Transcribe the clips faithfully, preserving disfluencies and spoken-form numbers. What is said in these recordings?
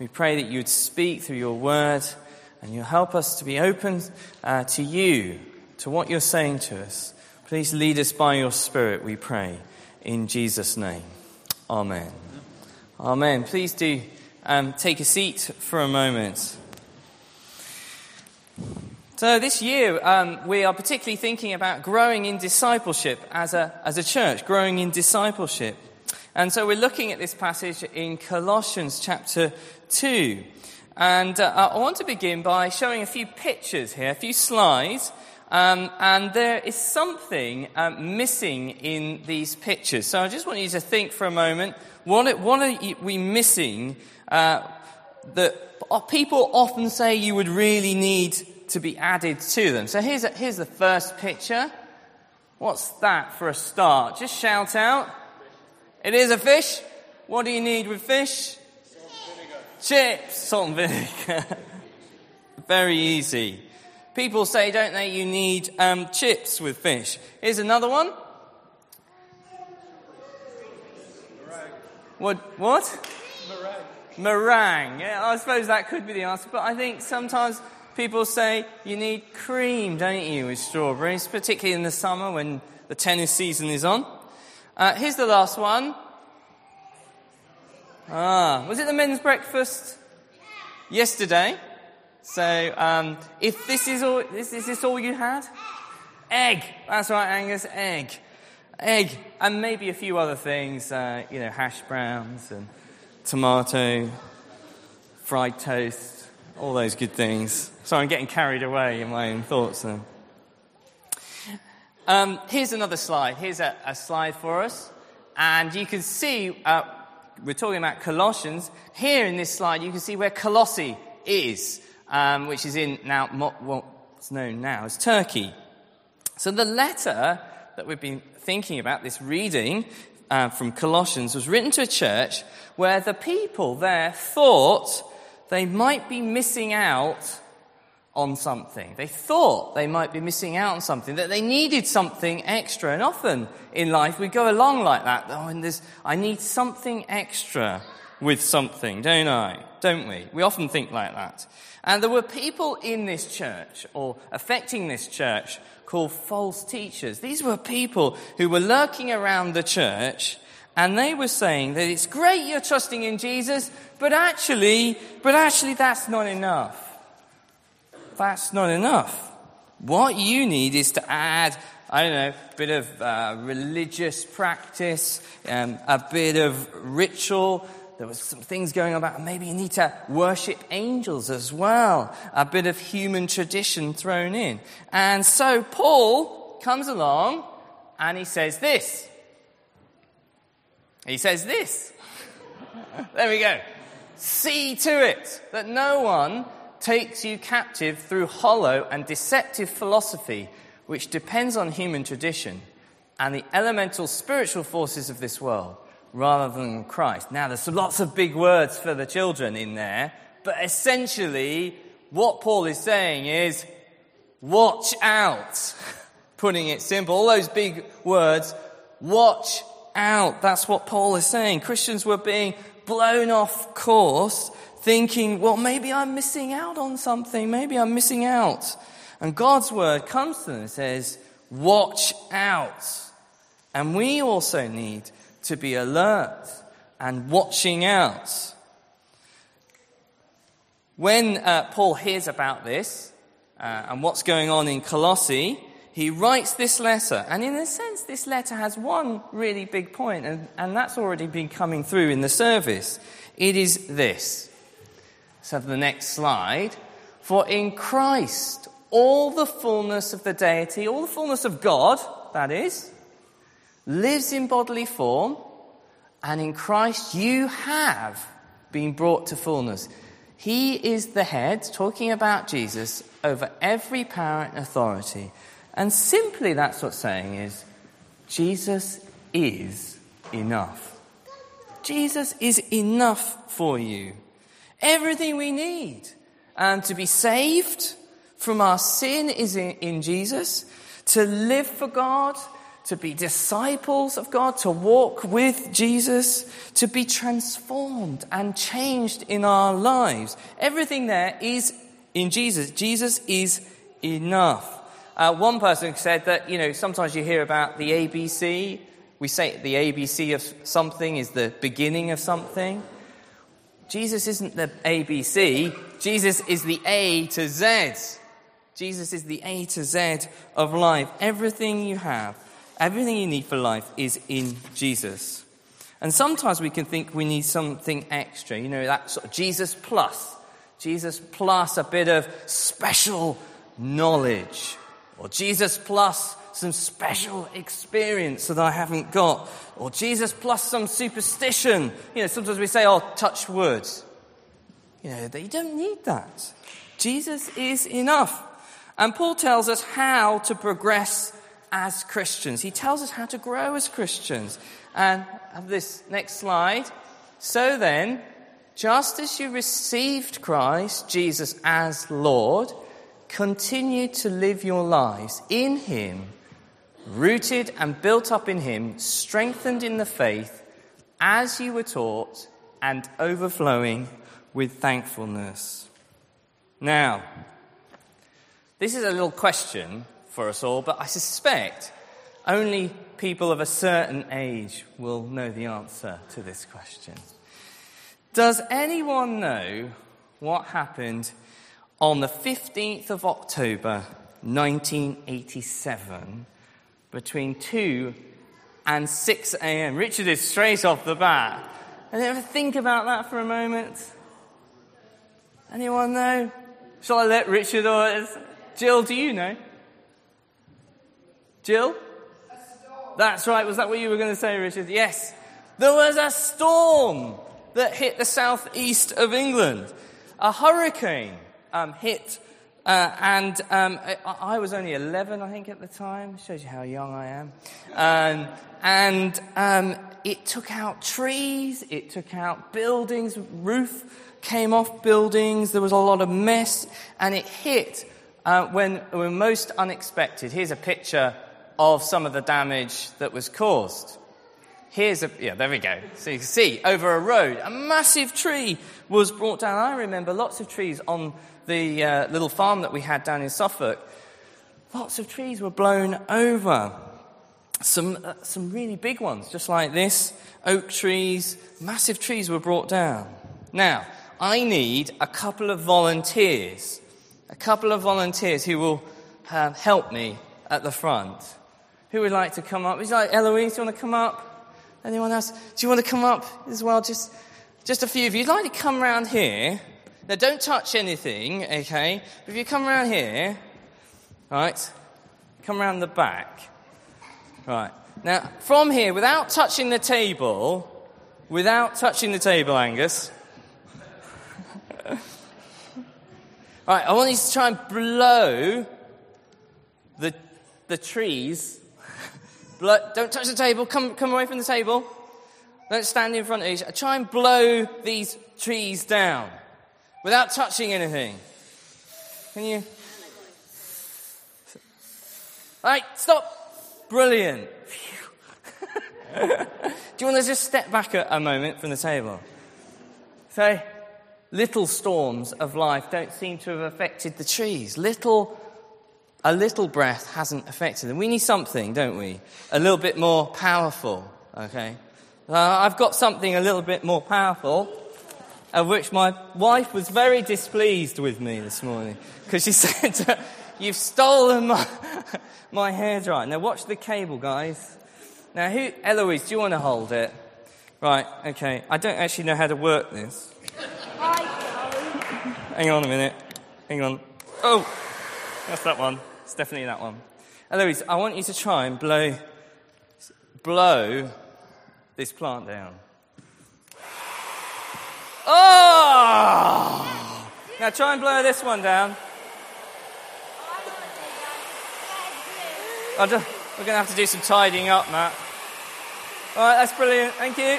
We pray that you'd speak through your word and you'll help us to be open uh, to you, to what you're saying to us. Please lead us by your Spirit, we pray, in Jesus' name. Amen. Amen. Please do um, take a seat for a moment. So this year, um, we are particularly thinking about growing in discipleship as a as a church, growing in discipleship. And so we're looking at this passage in Colossians chapter two. And uh, I want to begin by showing a few pictures here, a few slides. Um, and there is something uh, missing in these pictures. So I just want you to think for a moment, what, what are we missing uh, that people often say you would really need to be added to them. So here's a, here's the first picture. What's that for a start? Just shout out. It is a fish. What do you need with fish? Salt and vinegar. Chips, salt and vinegar. Very easy. People say, don't they, you need um, chips with fish. Here's another one. Meringue. What? What? Meringue. Meringue. Yeah, I suppose that could be the answer, but I think sometimes people say you need cream, don't you, with strawberries, particularly in the summer when the tennis season is on. Uh, here's the last one. Ah, was it the men's breakfast yesterday? So, um, if this is all, is, is this all you had? Egg. That's right, Angus. Egg, egg, and maybe a few other things. Uh, you know, hash browns and tomato, fried toast. All those good things. Sorry, I'm getting carried away in my own thoughts then. Um, here's another slide. Here's a, a slide for us. And you can see, uh, we're talking about Colossians. Here in this slide, you can see where Colossae is, um, which is in now what's known now as Turkey. So the letter that we've been thinking about, this reading uh, from Colossians, was written to a church where the people there thought they might be missing out on something. They thought they might be missing out on something, that they needed something extra. And often in life we go along like that. Oh, and there's, I need something extra with something, don't I? Don't we? We often think like that. And there were people in this church, or affecting this church, called false teachers. These were people who were lurking around the church, and they were saying that it's great you're trusting in Jesus, but actually, but actually that's not enough. That's not enough. What you need is to add, I don't know, a bit of uh, religious practice, um, a bit of ritual. There was some things going on about maybe you need to worship angels as well. A bit of human tradition thrown in. And so Paul comes along and he says this. He says this. There we go. See to it that no one takes you captive through hollow and deceptive philosophy, which depends on human tradition and the elemental spiritual forces of this world, rather than Christ. Now, there's lots of big words for the children in there, but essentially what Paul is saying is, watch out. Putting it simple, all those big words, watch out. Out. That's what Paul is saying. Christians were being blown off course, thinking, well, maybe I'm missing out on something. Maybe I'm missing out. And God's word comes to them and says, watch out. And we also need to be alert and watching out. When uh, Paul hears about this uh, and what's going on in Colossae, he writes this letter, and in a sense, this letter has one really big point, and, and that's already been coming through in the service. It is this. So the next slide. For in Christ, all the fullness of the deity, all the fullness of God, that is, lives in bodily form, and in Christ you have been brought to fullness. He is the head, talking about Jesus, over every power and authority. And simply that's what's saying is, Jesus is enough. Jesus is enough for you. Everything we need and to be saved from our sin is in, in Jesus, to live for God, to be disciples of God, to walk with Jesus, to be transformed and changed in our lives. Everything there is in Jesus. Jesus is enough. Uh, one person said that, you know, sometimes you hear about the A B C. We say the A B C of something is the beginning of something. Jesus isn't the A B C. Jesus is the A to Z. Jesus is the A to Z of life. Everything you have, everything you need for life is in Jesus. And sometimes we can think we need something extra. You know, that sort of Jesus plus. Jesus plus a bit of special knowledge. Or Jesus plus some special experience that I haven't got. Or Jesus plus some superstition. You know, sometimes we say, oh, touch wood. You know, you don't need that. Jesus is enough. And Paul tells us how to progress as Christians. He tells us how to grow as Christians. And this next slide. So then, just as you received Christ, Jesus, as Lord, continue to live your lives in him, rooted and built up in him, strengthened in the faith, as you were taught, and overflowing with thankfulness. Now, this is a little question for us all, but I suspect only people of a certain age will know the answer to this question. Does anyone know what happened on the fifteenth of October nineteen eighty-seven between two and six a.m? Richard is straight off the bat. And ever think about that for a moment? Anyone know? Shall I let Richard or... Jill, do you know? Jill? A storm. That's right. Was that what you were going to say, Richard? Yes. There was a storm that hit the southeast of England. A hurricane um, hit. Uh, and um, I, I was only eleven, I think, at the time. Shows you how young I am. Um, and um, it took out trees. It took out buildings. Roof came off buildings. There was a lot of mess. And it hit... Uh, when, when most unexpected. Here's a picture of some of the damage that was caused. Here's a... Yeah, there we go. So you can see, over a road, a massive tree was brought down. I remember lots of trees on the uh, little farm that we had down in Suffolk. Lots of trees were blown over. Some, uh, some really big ones, just like this. Oak trees, massive trees were brought down. Now, I need a couple of volunteers... A couple of volunteers who will uh, help me at the front. Who would like to come up? Is like Eloise? Do you want to come up? Anyone else? Do you want to come up as well? Just, just a few of you. You'd like to come round here. Now, don't touch anything, okay? But if you come round here, right? Come round the back, right? Now, from here, without touching the table, without touching the table, Angus. All right, I want you to try and blow the the trees. blow, don't touch the table. Come come away from the table. Don't stand in front of each other. Try and blow these trees down without touching anything. Can you? All right, stop. Brilliant. Do you want to just step back a, a moment from the table? So... Little storms of life don't seem to have affected the trees. Little, a little breath hasn't affected them. We need something, don't we? A little bit more powerful, okay? Uh, I've got something a little bit more powerful, of which my wife was very displeased with me this morning, because she said, to her, you've stolen my, my hairdryer. Now, watch the cable, guys. Now, who, Eloise, do you want to hold it? Right, okay. I don't actually know how to work this. Hang on a minute. Hang on. Oh, that's that one. It's definitely that one. Eloise, I want you to try and blow, blow this plant down. Oh! Now try and blow this one down. I'll just, we're going to have to do some tidying up, Matt. All right, that's brilliant. Thank you.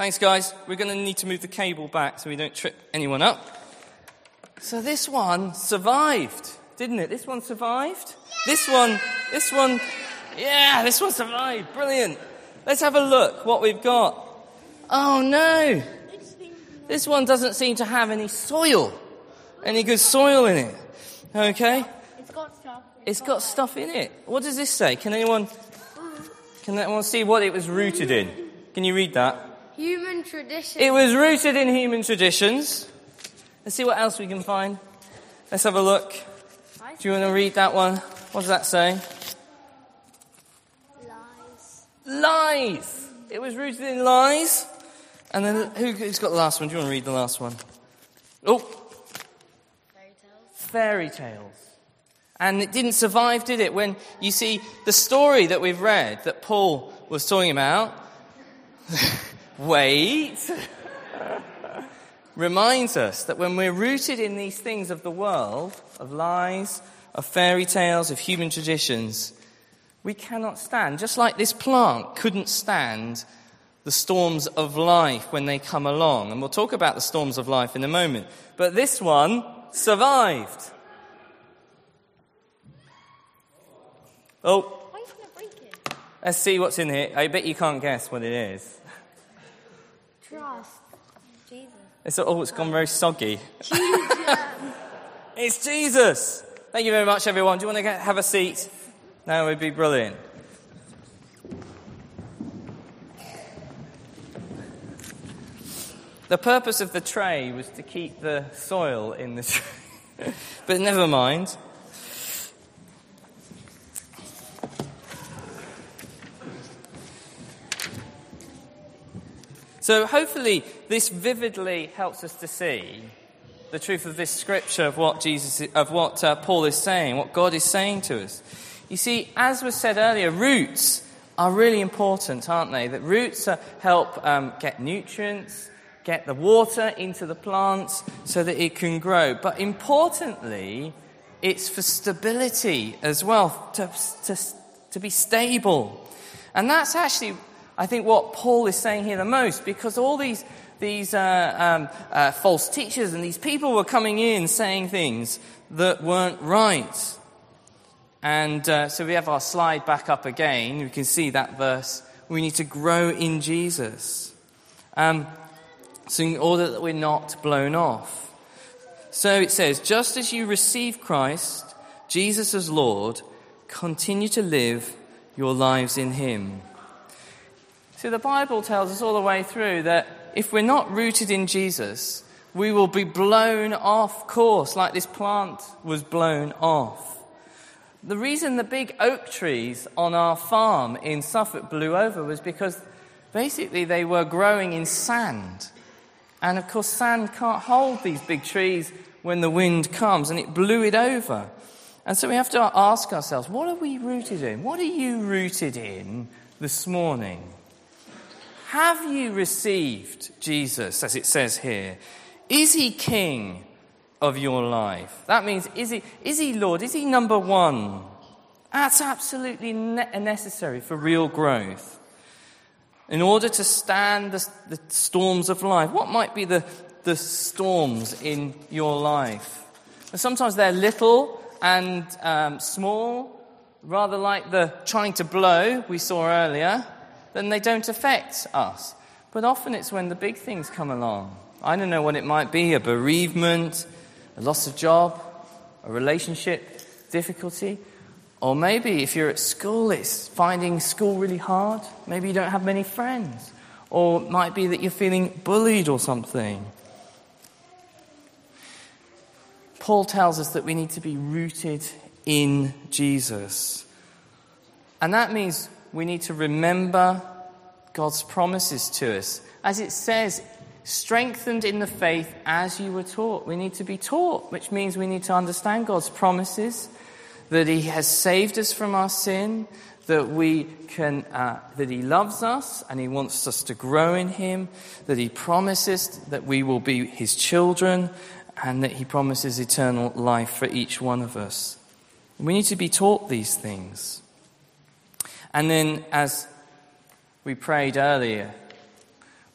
Thanks, guys. We're going to need to move the cable back so we don't trip anyone up. So this one survived, didn't it? This one survived. Yeah. This one, this one, yeah, this one survived. Brilliant. Let's have a look what we've got. Oh, no. This one doesn't seem to have any soil, any good soil in it. Okay. It's got stuff. It's got stuff in it. What does this say? Can anyone, can anyone see what it was rooted in? Can you read that? Human tradition. It was rooted in human traditions. Let's see what else we can find. Let's have a look. Do you want to read that one? What does that say? Lies. Lies. It was rooted in lies. And then who's got the last one? Do you want to read the last one? Oh. Fairy tales. Fairy tales. And it didn't survive, did it? When you see the story that we've read that Paul was talking about. Wait. Reminds us that when we're rooted in these things of the world, of lies, of fairy tales, of human traditions, we cannot stand. Just like this plant couldn't stand the storms of life when they come along. And we'll talk about the storms of life in a moment. But this one survived. Oh. Why are you going to break it? Let's see what's in here. I bet you can't guess what it is. Trust. Jesus. It's, oh, it's gone very soggy. Jesus. It's Jesus. Thank you very much, everyone. Do you want to get, have a seat? That would be brilliant. The purpose of the tray was to keep the soil in the tray. But never mind. So hopefully this vividly helps us to see the truth of this scripture, of what Jesus, of what uh, Paul is saying, what God is saying to us. You see, as was said earlier, roots are really important, aren't they? That roots uh, help um, get nutrients, get the water into the plants so that it can grow. But importantly, it's for stability as well, to to, to be stable. And that's actually, I think, what Paul is saying here the most, because all these these uh, um, uh, false teachers and these people were coming in saying things that weren't right. And uh, so we have our slide back up again. We can see that verse. We need to grow in Jesus, um, so in order that we're not blown off. So it says, just as you receive Christ, Jesus as Lord, continue to live your lives in him. So the Bible tells us all the way through that if we're not rooted in Jesus, we will be blown off course, like this plant was blown off. The reason the big oak trees on our farm in Suffolk blew over was because basically they were growing in sand. And of course sand can't hold these big trees when the wind comes, and it blew it over. And so we have to ask ourselves, what are we rooted in? What are you rooted in this morning? Have you received Jesus, as it says here? Is he king of your life? That means, is he, is he Lord? Is he number one? That's absolutely ne- necessary for real growth. In order to stand the, the storms of life. What might be the, the storms in your life? Sometimes they're little and um, small, rather like the trying to blow we saw earlier. Then they don't affect us. But often it's when the big things come along. I don't know what it might be, a bereavement, a loss of job, a relationship difficulty. Or maybe if you're at school, it's finding school really hard. Maybe you don't have many friends. Or it might be that you're feeling bullied or something. Paul tells us that we need to be rooted in Jesus. And that means we need to remember God's promises to us. As it says, strengthened in the faith as you were taught. We need to be taught, which means we need to understand God's promises, that he has saved us from our sin, that we can, uh, that he loves us and he wants us to grow in him, that he promises that we will be his children, and that he promises eternal life for each one of us. We need to be taught these things. And then, as we prayed earlier,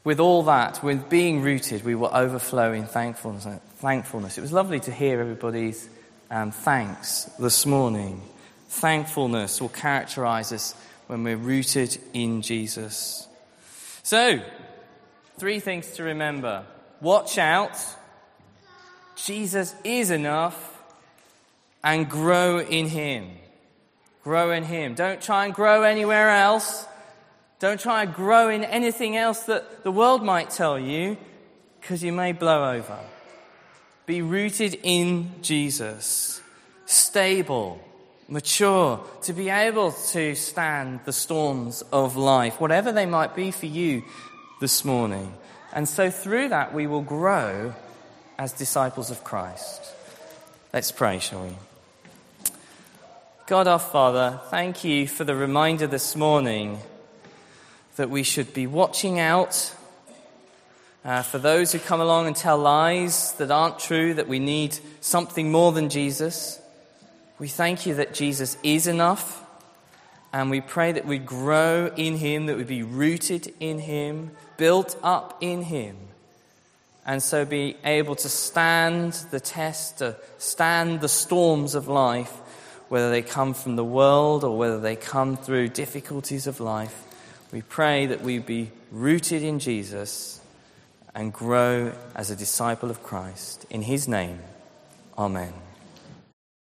with all that, with being rooted, we will overflow in thankfulness. Thankfulness. It was lovely to hear everybody's um, thanks this morning. thankfulness will characterize us when we're rooted in Jesus. So, three things to remember. Watch out. Jesus is enough. And grow in him. Grow in him. Don't try and grow anywhere else. Don't try and grow in anything else that the world might tell you, because you may blow over. Be rooted in Jesus. Stable, mature, to be able to stand the storms of life, whatever they might be for you this morning. And so through that we will grow as disciples of Christ. Let's pray, shall we? God our Father, thank you for the reminder this morning that we should be watching out uh, for those who come along and tell lies that aren't true, that we need something more than Jesus. We thank you that Jesus is enough, and we pray that we grow in him, that we be rooted in him, built up in him, and so be able to stand the test, to stand the storms of life, whether they come from the world or whether they come through difficulties of life. We pray that we be rooted in Jesus and grow as a disciple of Christ. In his name, amen.